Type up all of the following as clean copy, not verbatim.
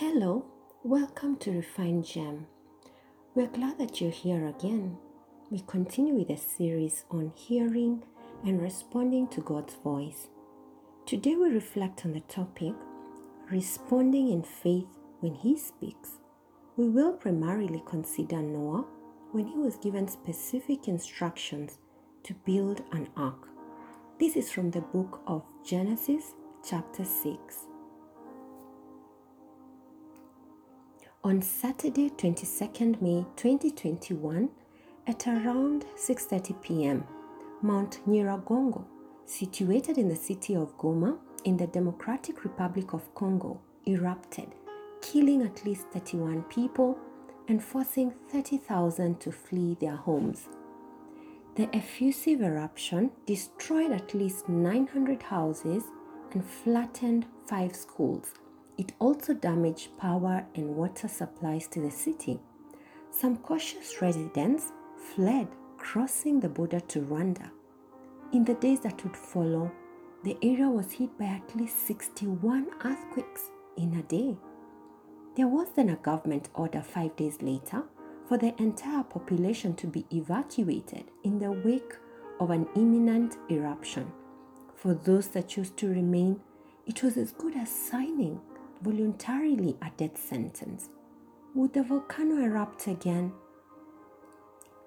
Hello, welcome to Refined Gem. We're glad that you're here again. We continue with a series on hearing and responding to God's voice. Today we reflect on the topic, responding in faith when He speaks. We will primarily consider Noah when he was given specific instructions to build an ark. This is from the book of Genesis chapter 6. On Saturday, 22nd May 2021, at around 6:30 p.m., Mount Nyiragongo, situated in the city of Goma in the Democratic Republic of Congo, erupted, killing at least 31 people and forcing 30,000 to flee their homes. The effusive eruption destroyed at least 900 houses and flattened 5 schools. It also damaged power and water supplies to the city. Some cautious residents fled, crossing the border to Rwanda. In the days that would follow, the area was hit by at least 61 earthquakes in a day. There was then a government order 5 days later for the entire population to be evacuated in the wake of an imminent eruption. For those that chose to remain, it was as good as signing voluntarily a death sentence. Would the volcano erupt again?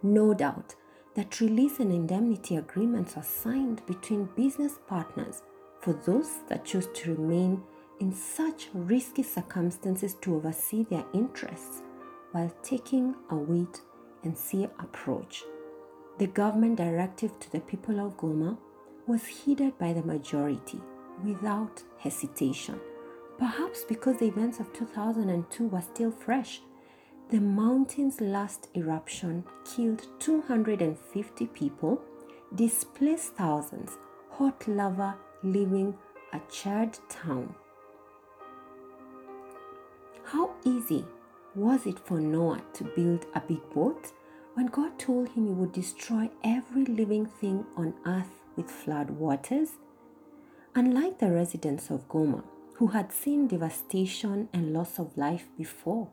No doubt that release and indemnity agreements are signed between business partners for those that chose to remain in such risky circumstances to oversee their interests while taking a wait and see approach. The government directive to the people of Goma was heeded by the majority without hesitation. Perhaps because the events of 2002 were still fresh, the mountain's last eruption killed 250 people, displaced thousands, hot lava leaving a charred town. How easy was it for Noah to build a big boat when God told him He would destroy every living thing on earth with flood waters? Unlike the residents of Goma, who had seen devastation and loss of life before,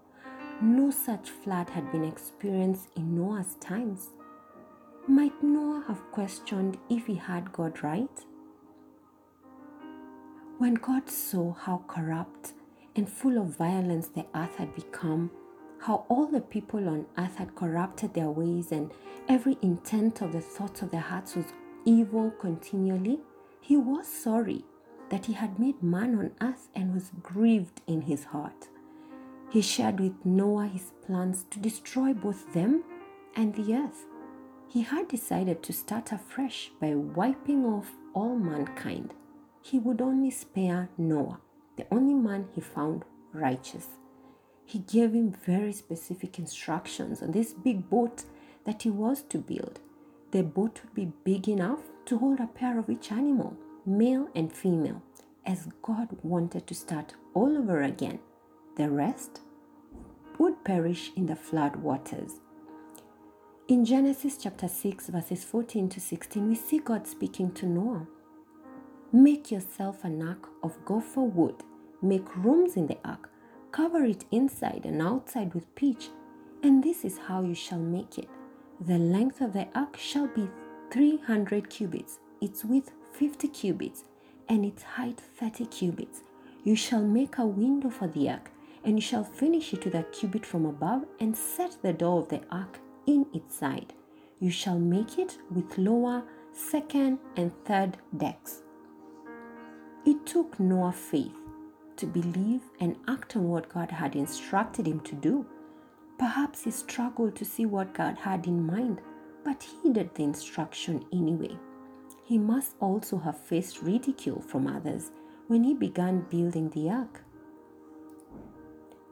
no such flood had been experienced in Noah's times. Might Noah have questioned if he had God right? When God saw how corrupt and full of violence the earth had become, how all the people on earth had corrupted their ways and every intent of the thoughts of their hearts was evil continually, He was sorry that He had made man on earth and was grieved in His heart. He shared with Noah His plans to destroy both them and the earth. He had decided to start afresh by wiping off all mankind. He would only spare Noah, the only man He found righteous. He gave him very specific instructions on this big boat that he was to build. The boat would be big enough to hold a pair of each animal, male and female, as God wanted to start all over again. The rest would perish in the flood waters. In Genesis chapter 6, verses 14 to 16, we see God speaking to Noah. Make yourself an ark of gopher wood. Make rooms in the ark. Cover it inside and outside with pitch. And this is how you shall make it. The length of the ark shall be 300 cubits. Its width 50 cubits, and its height 30 cubits. You shall make a window for the ark, and you shall finish it with a cubit from above, and set the door of the ark in its side. You shall make it with lower, second, and third decks. It took Noah faith to believe and act on what God had instructed him to do. Perhaps he struggled to see what God had in mind, but heeded the instruction anyway. He must also have faced ridicule from others when he began building the ark.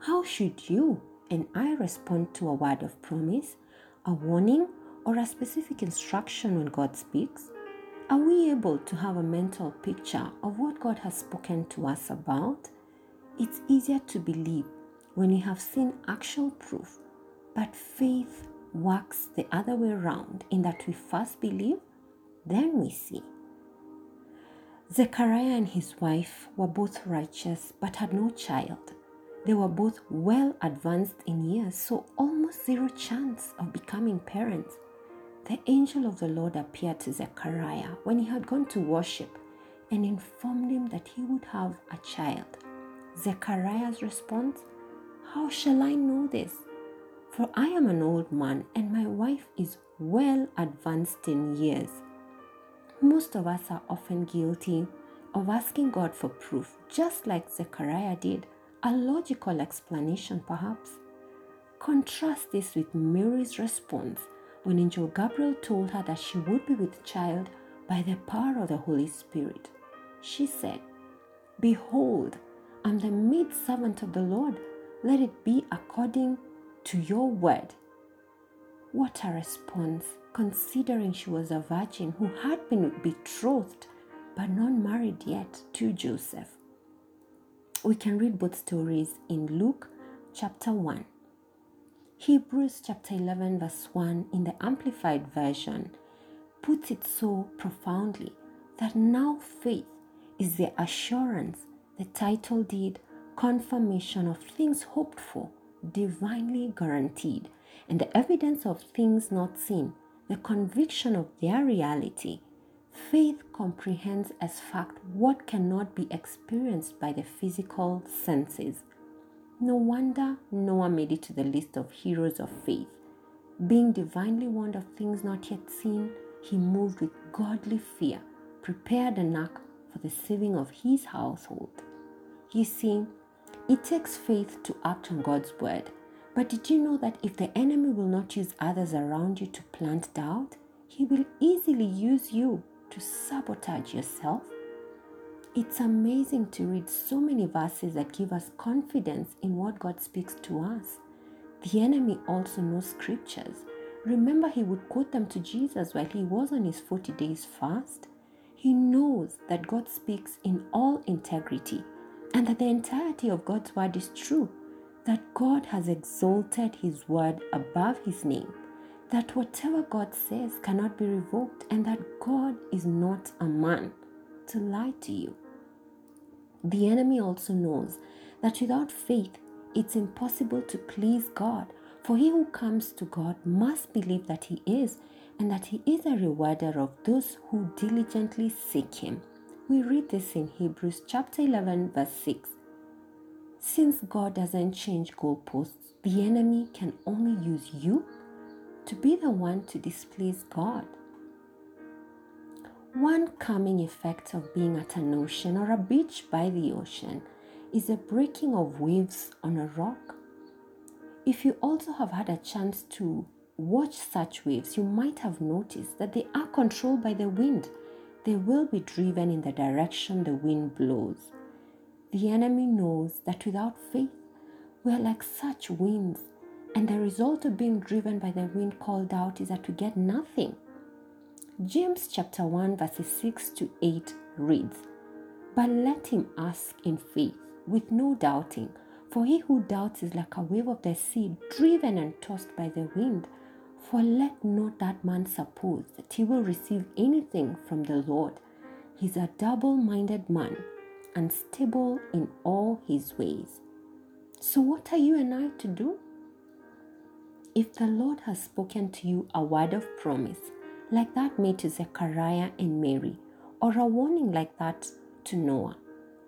How should you and I respond to a word of promise, a warning, or a specific instruction when God speaks? Are we able to have a mental picture of what God has spoken to us about? It's easier to believe when you have seen actual proof, but faith works the other way around in that we first believe, then we see. Zechariah and his wife were both righteous but had no child. They were both well advanced in years, so almost zero chance of becoming parents. The angel of the Lord appeared to Zechariah when he had gone to worship and informed him that he would have a child. Zechariah's response, "How shall I know this? For I am an old man and my wife is well advanced in years." Most of us are often guilty of asking God for proof, just like Zechariah did, a logical explanation perhaps. Contrast this with Mary's response when Angel Gabriel told her that she would be with child by the power of the Holy Spirit. She said, "Behold, I am the maid servant of the Lord. Let it be according to your word." What a response, considering she was a virgin who had been betrothed but not married yet to Joseph. We can read both stories in Luke chapter 1. Hebrews chapter 11 verse 1 in the Amplified Version puts it so profoundly that now faith is the assurance, the title deed, confirmation of things hoped for, divinely guaranteed, and the evidence of things not seen, the conviction of their reality. Faith comprehends as fact what cannot be experienced by the physical senses. No wonder Noah made it to the list of heroes of faith. Being divinely warned of things not yet seen, he moved with godly fear, prepared an ark for the saving of his household. You see, it takes faith to act on God's word. But did you know that if the enemy will not use others around you to plant doubt, he will easily use you to sabotage yourself? It's amazing to read so many verses that give us confidence in what God speaks to us. The enemy also knows scriptures. Remember, he would quote them to Jesus while he was on his 40 days fast. He knows that God speaks in all integrity, and that the entirety of God's word is true, that God has exalted his word above his name, that whatever God says cannot be revoked, and that God is not a man to lie to you. The enemy also knows that without faith, it's impossible to please God, for he who comes to God must believe that he is, and that he is a rewarder of those who diligently seek him. We read this in Hebrews chapter 11 verse 6. Since God doesn't change goalposts, the enemy can only use you to be the one to displease God. One calming effect of being at an ocean or a beach by the ocean is the breaking of waves on a rock. If you also have had a chance to watch such waves, you might have noticed that they are controlled by the wind. They will be driven in the direction the wind blows. The enemy knows that without faith, we are like such winds, and the result of being driven by the wind called out is that we get nothing. James chapter 1 verses 6 to 8 reads, "But let him ask in faith, with no doubting, for he who doubts is like a wave of the sea, driven and tossed by the wind. For let not that man suppose that he will receive anything from the Lord. He is a double-minded man, unstable in all his ways." So what are you and I to do? If the Lord has spoken to you a word of promise, like that made to Zechariah and Mary, or a warning like that to Noah,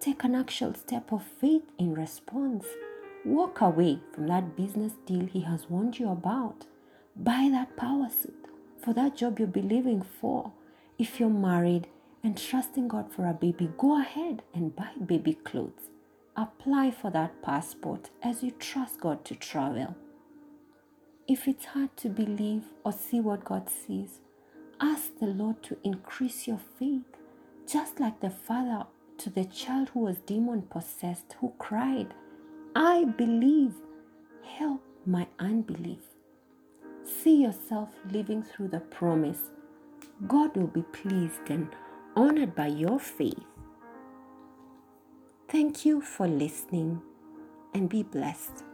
take an actual step of faith in response. Walk away from that business deal he has warned you about. Buy that power suit for that job you're believing for. If you're married and trusting God for a baby, go ahead and buy baby clothes. Apply for that passport as you trust God to travel. If it's hard to believe or see what God sees, ask the Lord to increase your faith, just like the father to the child who was demon-possessed, who cried, "I believe, help my unbelief." See yourself living through the promise. God will be pleased and honored by your faith. Thank you for listening, and be blessed.